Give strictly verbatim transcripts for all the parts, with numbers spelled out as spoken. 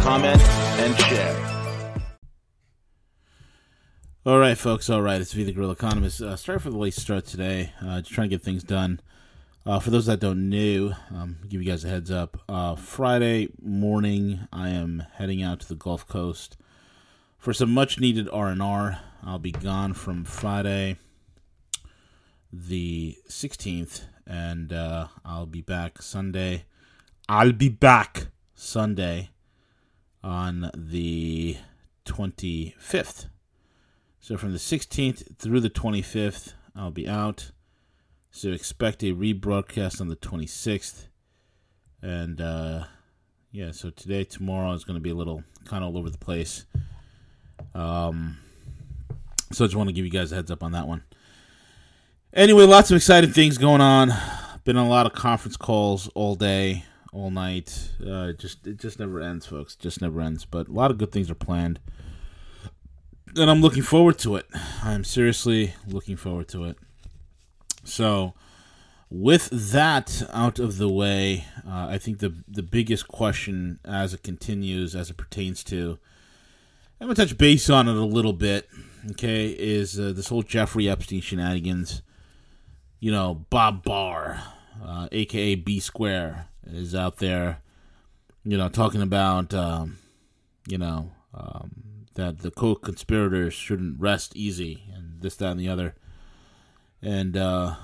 comment, and share. All right, folks. All right. It's V the Guerrilla Economist. Uh, sorry for the late start today. Uh, just trying to get things done. Uh, for those that don't know, um, give you guys a heads up. Uh, Friday morning, I am heading out to the Gulf Coast for some much-needed R and R. I'll be gone from Friday the sixteenth, and uh, I'll be back Sunday. I'll be back Sunday on the twenty-fifth. So from the sixteenth through the twenty-fifth, I'll be out. So expect a rebroadcast on the twenty-sixth. And, uh, yeah, so today, tomorrow is going to be a little kind of all over the place. Um, so I just want to give you guys a heads up on that one. Anyway, lots of exciting things going on. Been on a lot of conference calls all day, all night. Uh, just it just never ends, folks. Just never ends. But a lot of good things are planned, and I'm looking forward to it. I'm seriously looking forward to it. So, with that out of the way, uh, I think the the biggest question as it continues, as it pertains to, I'm going to touch base on it a little bit, okay, is uh, this whole Jeffrey Epstein shenanigans. You know, Bob Barr, uh, a k a. B-Square, is out there, you know, talking about, um, you know, um, that the co-conspirators shouldn't rest easy, and this, that, and the other. And, uh,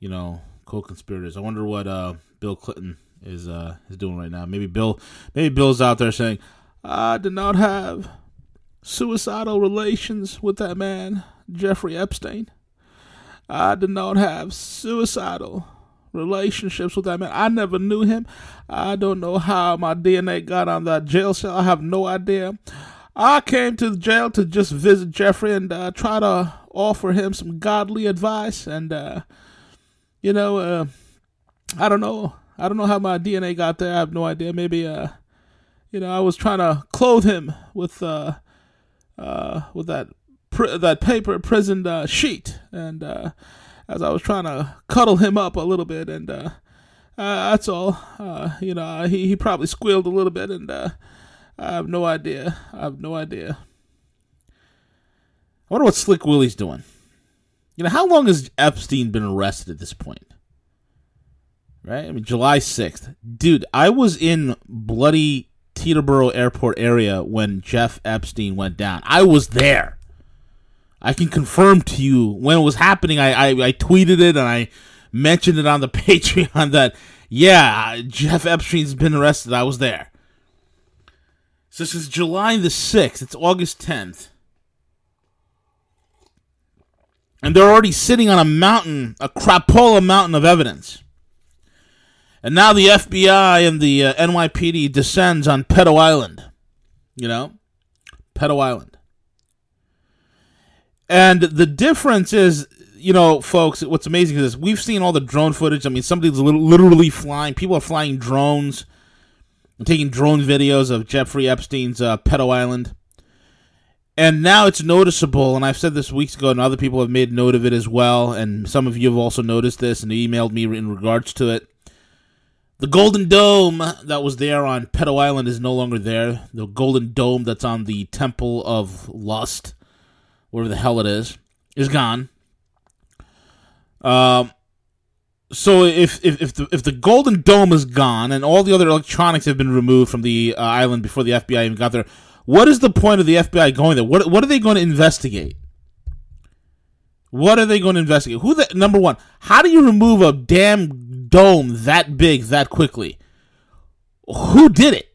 you know, co-conspirators. I wonder what uh, Bill Clinton is uh, is doing right now. Maybe Bill, maybe Bill's out there saying, I did not have suicidal relations with that man, Jeffrey Epstein. I did not have suicidal relationships with that man. I never knew him. I don't know how my D N A got on that jail cell. I have no idea. I came to the jail to just visit Jeffrey and uh, try to offer him some godly advice. And, uh, you know, uh, I don't know. I don't know how my D N A got there. I have no idea. Maybe, uh, you know, I was trying to clothe him with... Uh, Uh, with that pr- that paper prison uh, sheet, and uh, as I was trying to cuddle him up a little bit, and uh, uh, that's all. Uh, you know, he, he probably squealed a little bit, and uh, I have no idea. I have no idea. I wonder what Slick Willie's doing. You know, how long has Epstein been arrested at this point? Right? I mean, July sixth, dude. I was in bloody Teterboro Airport area when Jeff Epstein went down. I was there. I can confirm to you when it was happening. I, I, I tweeted it and I mentioned it on the Patreon that, yeah, Jeff Epstein's been arrested. I was there. So this is July the sixth. It's August tenth. And they're already sitting on a mountain, a crapola mountain of evidence. And now the F B I and the uh, N Y P D descends on Pedo Island, you know, Pedo Island. And the difference is, you know, folks, what's amazing is we've seen all the drone footage. I mean, somebody's literally flying. People are flying drones and taking drone videos of Jeffrey Epstein's uh, Pedo Island. And now it's noticeable, and I've said this weeks ago, and other people have made note of it as well, and some of you have also noticed this and emailed me in regards to it. The Golden Dome that was there on Pedo Island is no longer there. The Golden Dome that's on the Temple of Lust, wherever the hell it is, is gone. Um, so if if if the, if the Golden Dome is gone and all the other electronics have been removed from the uh, island before the F B I even got there, what is the point of the F B I going there? What what are they going to investigate? What are they going to investigate? Who the number one? How do you remove a damn dome that big that quickly? Who did it?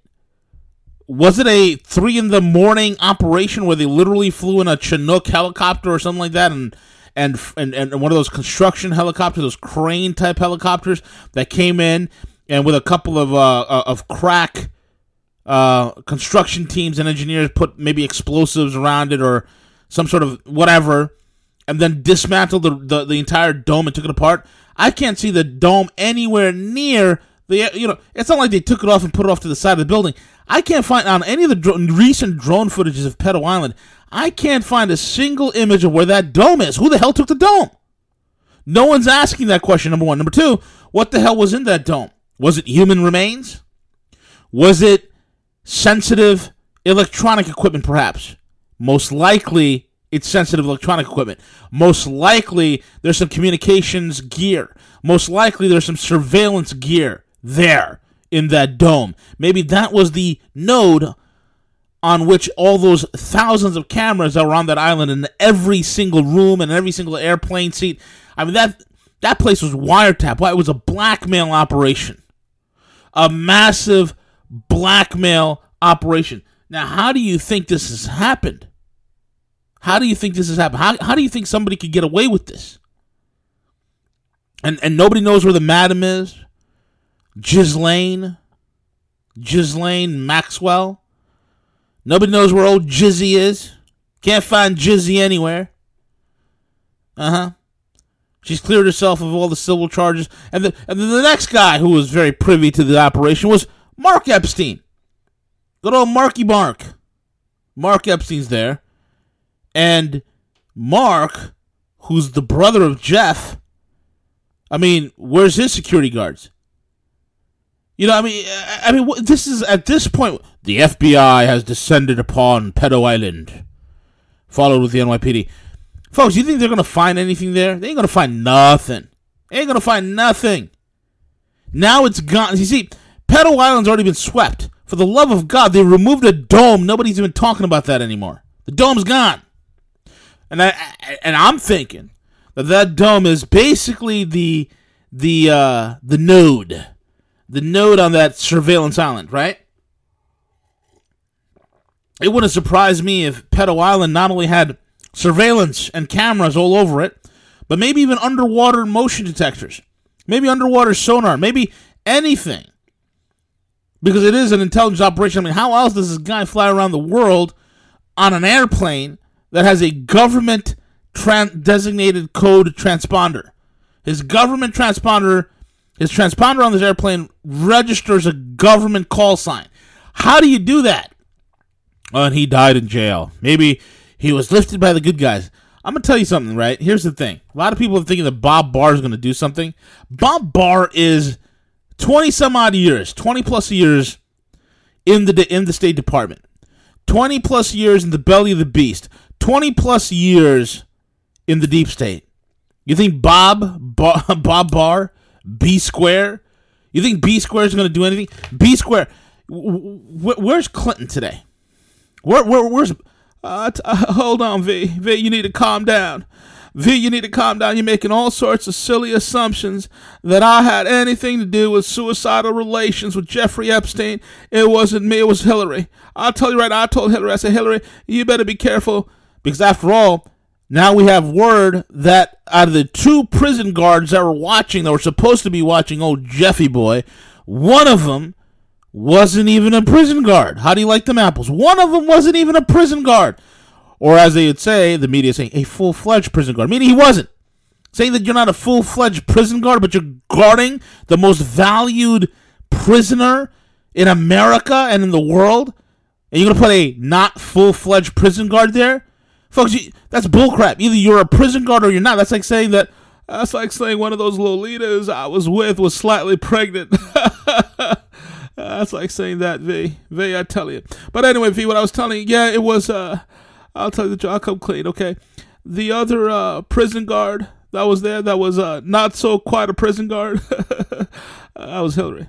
Was it a three in the morning operation where they literally flew in a Chinook helicopter or something like that, and and and, and one of those construction helicopters, those crane type helicopters that came in and with a couple of uh, of crack uh, construction teams and engineers put maybe explosives around it or some sort of whatever, and then dismantled the, the, the entire dome and took it apart. I can't see the dome anywhere near the, you know, it's not like they took it off and put it off to the side of the building. I can't find, on any of the dro- recent drone footages of Pedro Island, I can't find a single image of where that dome is. Who the hell took the dome? No one's asking that question, number one. Number two, what the hell was in that dome? Was it human remains? Was it sensitive electronic equipment, perhaps? Most likely, it's sensitive electronic equipment. Most likely, there's some communications gear. Most likely, there's some surveillance gear there in that dome. Maybe that was the node on which all those thousands of cameras that were on that island in every single room and every single airplane seat. I mean, that that place was wiretap. It was a blackmail operation. A massive blackmail operation. Now, how do you think this has happened? How do you think this has happened? How, how do you think somebody could get away with this? And and nobody knows where the madam is. Ghislaine. Ghislaine Maxwell. Nobody knows where old Jizzy is. Can't find Jizzy anywhere. Uh-huh. She's cleared herself of all the civil charges. And, the, and then the next guy who was very privy to the operation was Mark Epstein. Good old Marky Mark. Mark Epstein's there. And Mark, who's the brother of Jeff, I mean, where's his security guards? You know, I mean, I mean, this is, at this point, the F B I has descended upon Pedo Island, followed with the N Y P D. Folks, you think they're going to find anything there? They ain't going to find nothing. They ain't going to find nothing. Now it's gone. You see, Pedo Island's already been swept. For the love of God, they removed a dome. Nobody's even talking about that anymore. The dome's gone. And I, I and I'm thinking that that dome is basically the the uh, the node, the node on that surveillance island, right? It wouldn't surprise me if Pedo Island not only had surveillance and cameras all over it, but maybe even underwater motion detectors, maybe underwater sonar, maybe anything, because it is an intelligence operation. I mean, how else does this guy fly around the world on an airplane that has a government tran- designated code transponder? His government transponder, his transponder on this airplane registers a government call sign. How do you do that? Oh, and he died in jail. Maybe he was lifted by the good guys. I'm going to tell you something, right? Here's the thing. A lot of people are thinking that Bob Barr is going to do something. Bob Barr is twenty-some-odd years, twenty-plus years in the de- in the State Department, twenty-plus years in the belly of the beast, twenty-plus years in the deep state. You think Bob, Bar, Bob Barr, B-Square, you think B-Square is going to do anything? B-Square, wh- where's Clinton today? Where, where, where's... Uh, t- uh, hold on, V. V, you need to calm down. V, you need to calm down. You're making all sorts of silly assumptions that I had anything to do with suicidal relations with Jeffrey Epstein. It wasn't me. It was Hillary. I'll tell you right. I told Hillary. I said, Hillary, you better be careful. Because after all, now we have word that out of the two prison guards that were watching, that were supposed to be watching old Jeffy boy, one of them wasn't even a prison guard. How do you like them apples? One of them wasn't even a prison guard. Or as they would say, the media is saying, a full-fledged prison guard. Meaning he wasn't. Saying that you're not a full-fledged prison guard, but you're guarding the most valued prisoner in America and in the world. And you're going to put a not full-fledged prison guard there? Folks, you, that's bullcrap. Either you're a prison guard or you're not. That's like saying that, that's like saying one of those Lolitas I was with was slightly pregnant. Uh, that's like saying that, V. V, I tell you. But anyway, V, what I was telling you, yeah, it was, uh, I'll tell you the truth, I'll come clean, okay? The other uh, prison guard that was there that was uh, not so quite a prison guard, uh, that was Hillary.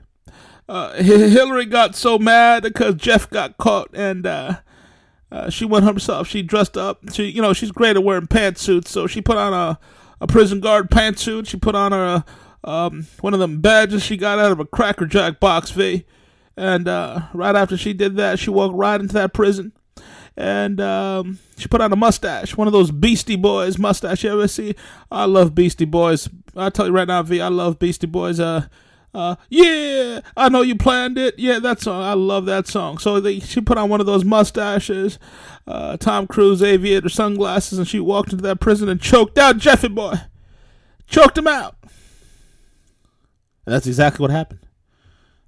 Uh, H- Hillary got so mad because Jeff got caught, and uh, uh, she went herself. She dressed up. She, you know, she's great at wearing pantsuits, so she put on a, a prison guard pantsuit. She put on her... Uh, Um, one of them badges she got out of a Cracker Jack box, V. And uh, right after she did that, she walked right into that prison. And um, she put on a mustache, one of those Beastie Boys mustache. You ever see? I love Beastie Boys. I tell you right now, V, I love Beastie Boys. Uh, Uh, yeah, I know you planned it. Yeah, that song. I love that song. So they, she put on one of those mustaches, uh, Tom Cruise aviator sunglasses, and she walked into that prison and choked out Jeffy boy. Choked him out. And that's exactly what happened.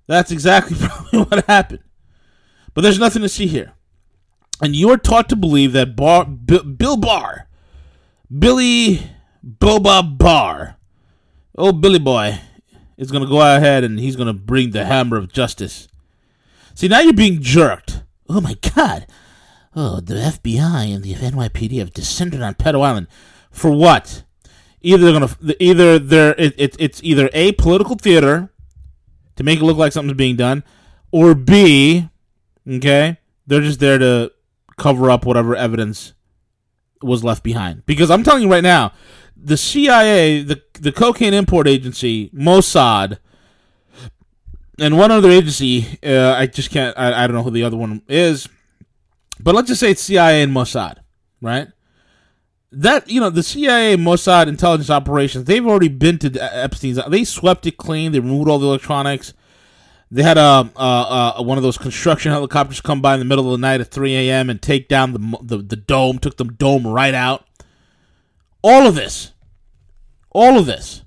That's exactly probably what happened. But there's nothing to see here. And you're taught to believe that Bar, B- Bill Barr, Billy Boba Barr, oh Billy boy, is going to go ahead and he's going to bring the hammer of justice. See, now you're being jerked. Oh, my God. Oh, the F B I and the N Y P D have descended on Pedo Island. For what? Either they're going to, either they're, it, it, it's either A, political theater, to make it look like something's being done, or B, okay, they're just there to cover up whatever evidence was left behind. Because I'm telling you right now, the C I A, the the cocaine import agency, Mossad, and one other agency, uh, I just can't, I, I don't know who the other one is, but let's just say it's C I A and Mossad, right? That, you know, the C I A, Mossad, intelligence operations, they've already been to Epstein's. They swept it clean. They removed all the electronics. They had a, a, a, one of those construction helicopters come by in the middle of the night at three a.m. and take down the, the, the dome, took the dome right out. All of this. All of this.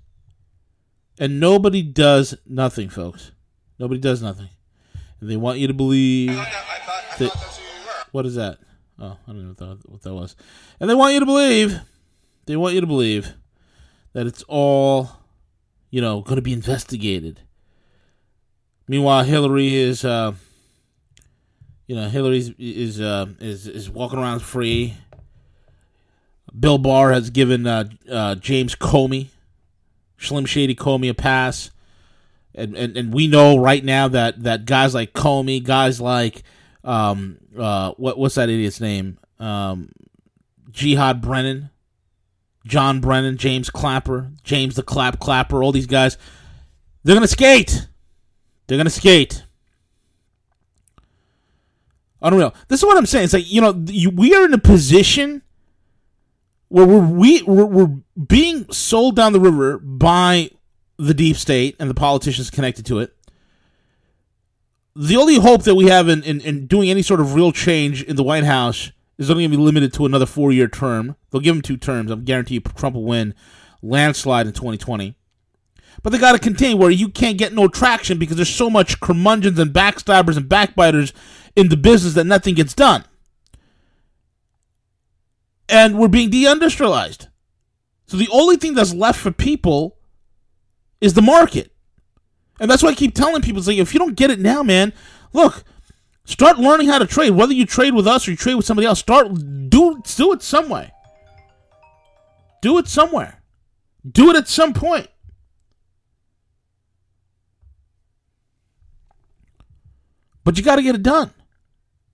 And nobody does nothing, folks. Nobody does nothing. And they want you to believe... I thought, I thought, I that, thought that's who you were. What is that? Oh, I don't know what that was. And they want you to believe, they want you to believe that it's all, you know, going to be investigated. Meanwhile, Hillary is, uh, you know, Hillary is uh, is is walking around free. Bill Barr has given uh, uh, James Comey, Slim Shady Comey, a pass, and and and we know right now that that guys like Comey, guys like. Um, uh, what, what's that idiot's name? Um, Jihad Brennan, John Brennan, James Clapper, James the Clap Clapper, all these guys, they're going to skate. They're going to skate. Unreal. This is what I'm saying. It's like, you know, you, we are in a position where we're, we, we're, we're being sold down the river by the deep state and the politicians connected to it. The only hope that we have in, in, in doing any sort of real change in the White House is only going to be limited to another four-year term. They'll give him two terms. I guarantee you Trump will win landslide in twenty twenty. But they got to continue where you can't get no traction because there's so much curmudgeons and backstabbers and backbiters in the business that nothing gets done. And we're being deindustrialized. So the only thing that's left for people is the market. And that's why I keep telling people, it's like, if you don't get it now, man, look, start learning how to trade. Whether you trade with us or you trade with somebody else, start, do, do it some way. Do it somewhere. Do it at some point. But you got to get it done.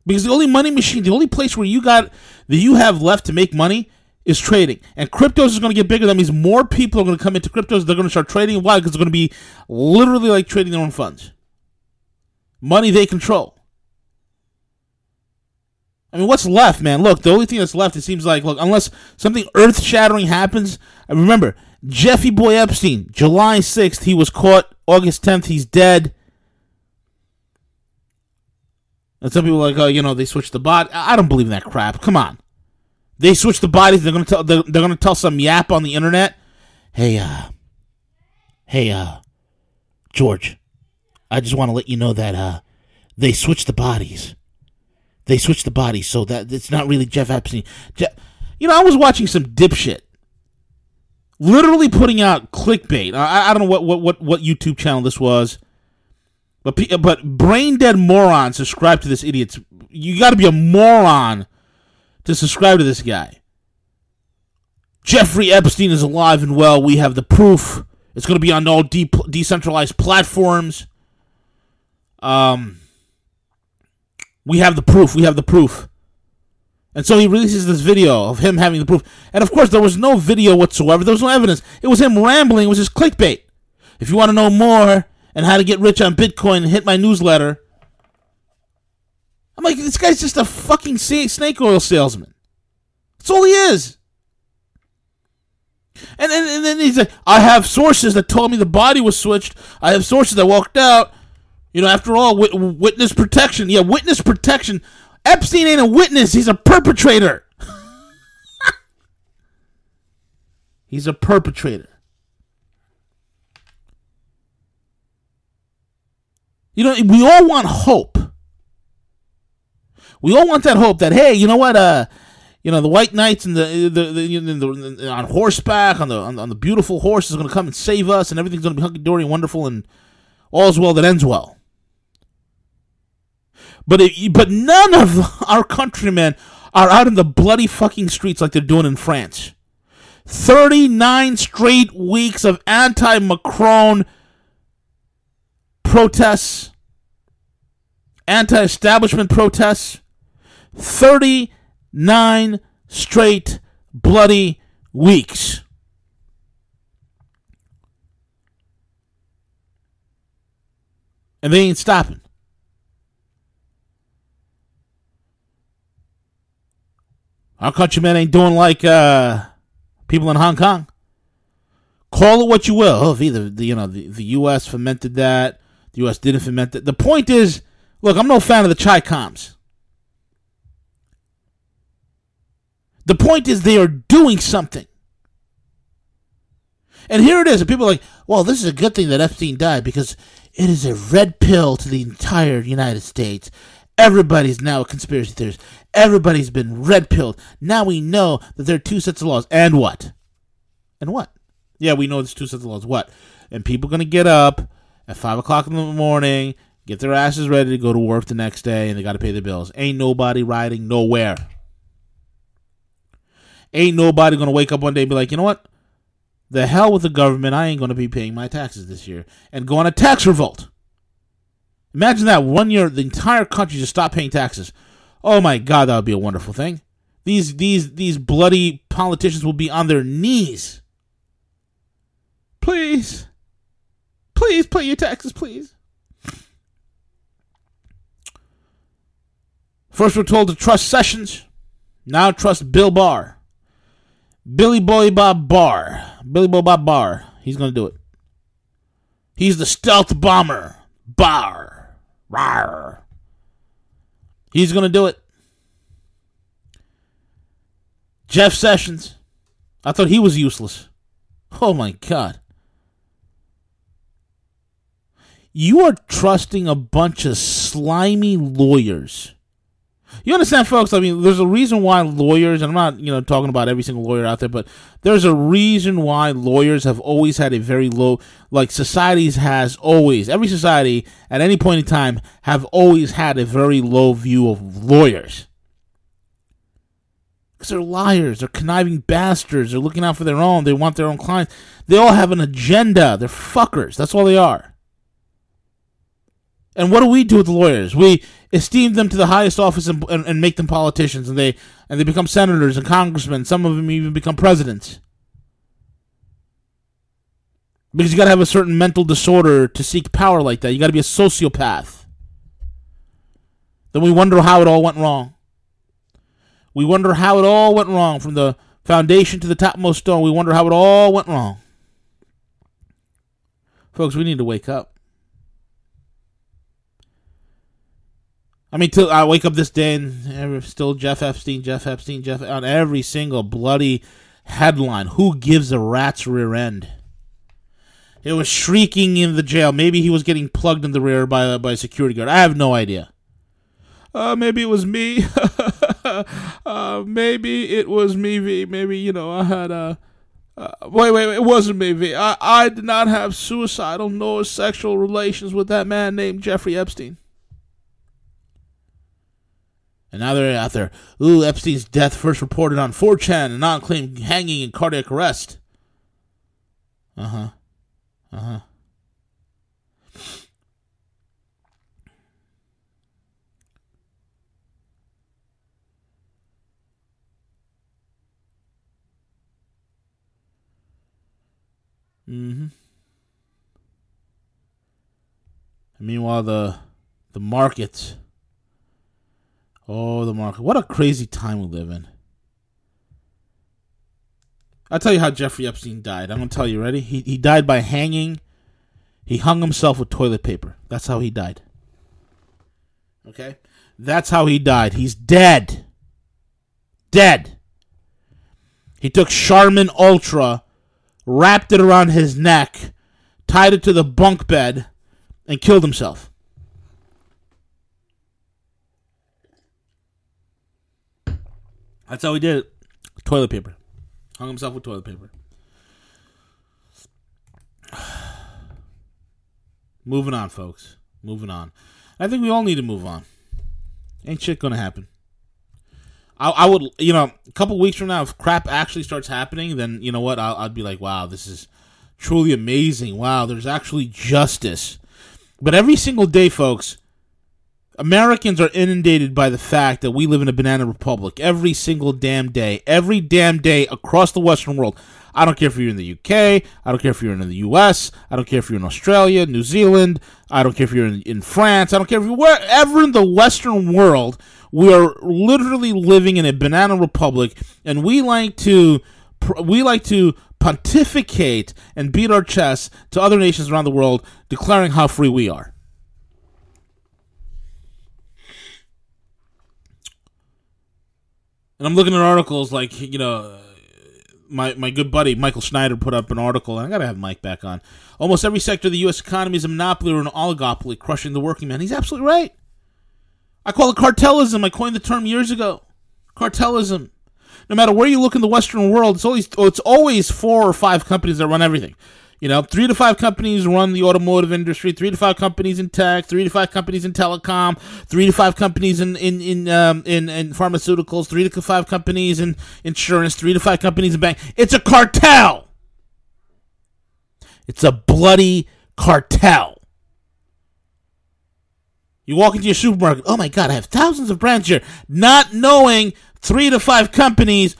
Because the only money machine, the only place where you got, that you have left to make money is trading. And cryptos is going to get bigger. That means more people are going to come into cryptos. They're going to start trading. Why? Because it's going to be literally like trading their own funds. Money they control. I mean, what's left, man? Look, the only thing that's left, it seems like, look, unless something earth-shattering happens. I remember, Jeffy Boy Epstein, July sixth, he was caught. August tenth, he's dead. And some people are like, oh, you know, they switched the bot. I don't believe in that crap. Come on. They switch the bodies. They're gonna tell. They're, they're gonna tell some yap on the internet. Hey, uh, hey, uh, George, I just want to let you know that uh, they switched the bodies. They switched the bodies, so that it's not really Jeff Epstein. Jeff, you know, I was watching some dipshit, literally putting out clickbait. I, I don't know what, what, what, what YouTube channel this was, but but brain dead moron subscribed to this idiot's. You got to be a moron to subscribe to this guy. Jeffrey Epstein is alive and well. We have the proof. It's going to be on all de- decentralized platforms. Um, we have the proof. We have the proof. And so he releases this video of him having the proof. And of course, there was no video whatsoever. There was no evidence. It was him rambling. It was just clickbait. If you want to know more and how to get rich on Bitcoin, hit my newsletter. I'm like, this guy's just a fucking snake oil salesman. That's all he is. And then, and then he's like, I have sources that told me the body was switched. I have sources that walked out. You know, after all, wit- witness protection. Yeah, witness protection. Epstein ain't a witness. He's a perpetrator. He's a perpetrator. You know, we all want hope. We all want that hope that, hey, you know what, uh, you know, the white knights and the the, the, the, the on horseback on the on, on the beautiful horse is going to come and save us, and everything's going to be hunky dory and wonderful, and all's well that ends well. But it, but none of our countrymen are out in the bloody fucking streets like they're doing in France. Thirty-nine straight weeks of anti-Macron protests, anti-establishment protests, thirty-nine straight bloody weeks. And they ain't stopping. Our countrymen ain't doing like uh, people in Hong Kong. Call it what you will. Oh, either the, you know, the, the U S fomented that, the U S didn't foment it. The point is, look, I'm no fan of the Chi Coms. The point is they are doing something. And here it is. And people are like, well, this is a good thing that Epstein died because it is a red pill to the entire United States. Everybody's now a conspiracy theorist. Everybody's been red pilled. Now we know that there are two sets of laws. And what? And what? Yeah, we know there's two sets of laws. What? And people are going to get up at five o'clock in the morning, get their asses ready to go to work the next day, and they got to pay their bills. Ain't nobody riding nowhere. Ain't nobody going to wake up one day and be like, you know what? The hell with the government. I ain't going to be paying my taxes this year. And go on a tax revolt. Imagine that. One year, the entire country just stopped paying taxes. Oh my God, that would be a wonderful thing. These these these bloody politicians will be on their knees. Please. Please pay your taxes, please. First we're told to trust Sessions. Now trust Bill Barr. Billy Boy Bob Barr. Billy Boy Bob Barr. He's going to do it. He's the stealth bomber. Barr. Rawr. He's going to do it. Jeff Sessions. I thought he was useless. Oh my God. You are trusting a bunch of slimy lawyers. You understand, folks? I mean, there's a reason why lawyers, and I'm not, you know, talking about every single lawyer out there, but there's a reason why lawyers have always had a very low, like societies has always, every society at any point in time have always had a very low view of lawyers. Because they're liars, they're conniving bastards, they're looking out for their own, they want their own clients. They all have an agenda, they're fuckers, that's all they are. And what do we do with the lawyers? We esteem them to the highest office and, and, and make them politicians, and they and they become senators and congressmen. Some of them even become presidents. Because you got to have a certain mental disorder to seek power like that. You got to be a sociopath. Then we wonder how it all went wrong. We wonder how it all went wrong from the foundation to the topmost stone. We wonder how it all went wrong. Folks, we need to wake up. I mean, till I wake up this day and still Jeff Epstein, Jeff Epstein, Jeff on every single bloody headline. Who gives a rat's rear end? It was shrieking in the jail. Maybe he was getting plugged in the rear by by a security guard. I have no idea. Uh, maybe it was me. uh, maybe it was me. V. Maybe, you know, I had a... Uh, wait, wait, wait, it wasn't me, V. I, I did not have suicidal nor sexual relations with that man named Jeffrey Epstein. And now they're out there. Ooh, Epstein's death first reported on four chan and non-claimed hanging and cardiac arrest. Uh-huh. Uh-huh. Mm-hmm. And meanwhile, the the markets... Oh, the market. What a crazy time we live in. I'll tell you how Jeffrey Epstein died. I'm going to tell you. Ready? He he died by hanging. He hung himself with toilet paper. That's how he died. Okay? That's how he died. He's dead. Dead. He took Charmin Ultra, wrapped it around his neck, tied it to the bunk bed, and killed himself. That's how he did it. Toilet paper. Hung himself with toilet paper. Moving on, folks. Moving on. I think we all need to move on. Ain't shit gonna happen. I, I would, you know, a couple weeks from now, if crap actually starts happening, then you know what? I'll, I'd be like, wow, this is truly amazing. Wow, there's actually justice. But every single day, folks, Americans are inundated by the fact that we live in a banana republic. Every single damn day. Every damn day across the Western world. I don't care if you're in the U K. I don't care if you're in the U S. I don't care if you're in Australia, New Zealand. I don't care if you're in, in France. I don't care if you're wherever in the Western world. We are literally living in a banana republic, and we like to we like to pontificate and beat our chests to other nations around the world, declaring how free we are. And I'm looking at articles like, you know, my, my good buddy Michael Schneider put up an article, and I gotta have Mike back on. Almost every sector of the U S economy is a monopoly or an oligopoly, crushing the working man. He's absolutely right. I call it cartelism. I coined the term years ago. Cartelism. No matter where you look in the Western world, it's always it's always four or five companies that run everything. You know, three to five companies run the automotive industry, three to five companies in tech, three to five companies in telecom, three to five companies in in in um, in, in pharmaceuticals, three to five companies in insurance, three to five companies in bank. It's a cartel. It's a bloody cartel. You walk into your supermarket, oh my God, I have thousands of brands here, not knowing three to five companies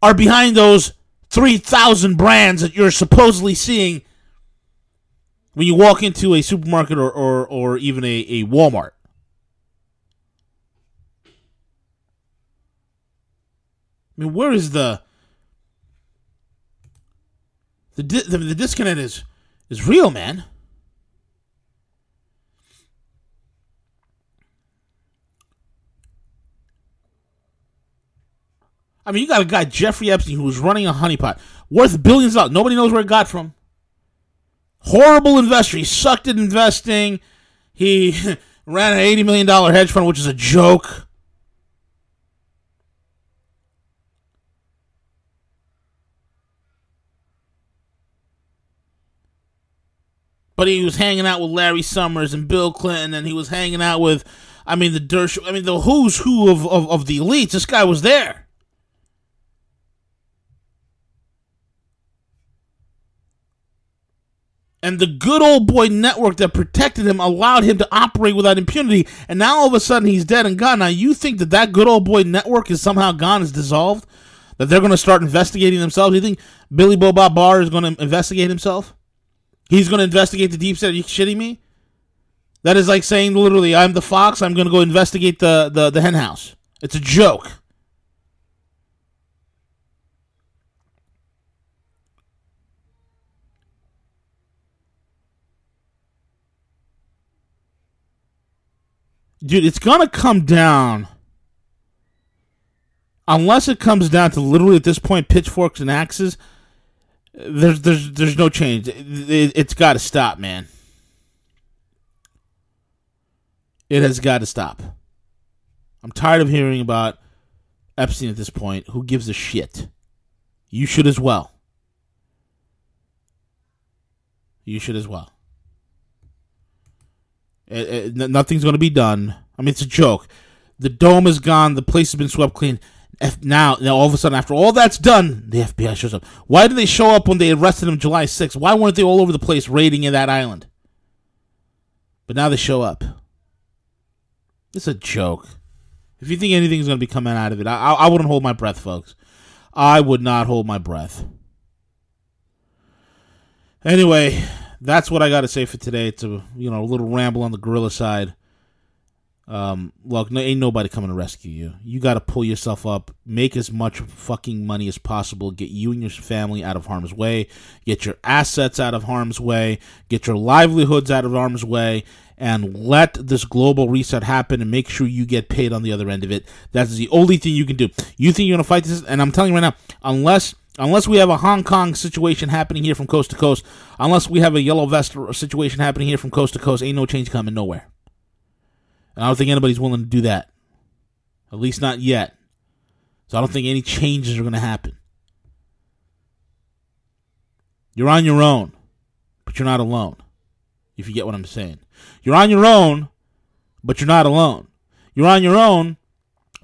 are behind those three thousand brands that you're supposedly seeing when you walk into a supermarket or or, or even a, a Walmart. I mean, where is the... The, di- the, the disconnect is, is real, man. I mean, you got a guy, Jeffrey Epstein, who's running a honeypot worth billions of dollars. Nobody knows where it got from. Horrible investor. He sucked at investing. He ran an eighty million dollars hedge fund, which is a joke. But he was hanging out with Larry Summers and Bill Clinton, and he was hanging out with, I mean, the Dersh, I mean, the who's who of, of, of the elites. This guy was there. And the good old boy network that protected him allowed him to operate without impunity. And now all of a sudden he's dead and gone. Now you think that that good old boy network is somehow gone, is dissolved? That they're going to start investigating themselves? You think Billy Bob Barr is going to investigate himself? He's going to investigate the deep state? Are you kidding me? That is like saying literally, I'm the fox, I'm going to go investigate the, the, the hen house. It's a joke. Dude, it's gonna come down, unless it comes down to literally at this point pitchforks and axes. There's there's there's no change. It, it, it's got to stop, man. It has got to stop. I'm tired of hearing about Epstein at this point. Who gives a shit? You should as well. You should as well. It, it, nothing's going to be done. I mean, it's a joke. The dome is gone. The place has been swept clean. F- now, now, all of a sudden, after all that's done, the F B I shows up. Why did they show up when they arrested him July sixth? Why weren't they all over the place raiding in that island? But now they show up. It's a joke. If you think anything's going to be coming out of it, I, I, I wouldn't hold my breath, folks. I would not hold my breath. Anyway... That's what I got to say for today. It's a you know a little ramble on the gorilla side. Um, look, no, ain't nobody coming to rescue you. You got to pull yourself up, make as much fucking money as possible, get you and your family out of harm's way, get your assets out of harm's way, get your livelihoods out of harm's way, and let this global reset happen and make sure you get paid on the other end of it. That's the only thing you can do. You think you're going to fight this? And I'm telling you right now, unless... Unless we have a Hong Kong situation happening here from coast to coast, unless we have a yellow vest situation happening here from coast to coast, ain't no change coming nowhere. And I don't think anybody's willing to do that. At least not yet. So I don't think any changes are going to happen. You're on your own, but you're not alone, if you get what I'm saying. You're on your own, but you're not alone. You're on your own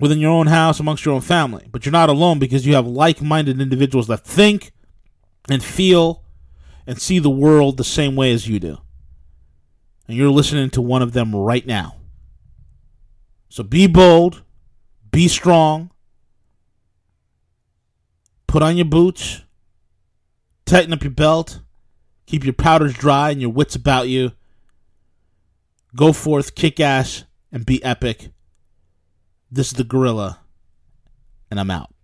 within your own house, amongst your own family. But you're not alone because you have like-minded individuals that think and feel and see the world the same way as you do. And you're listening to one of them right now. So be bold, be strong, put on your boots, tighten up your belt, keep your powders dry and your wits about you. Go forth, kick ass, and be epic. This is The Gorilla, and I'm out.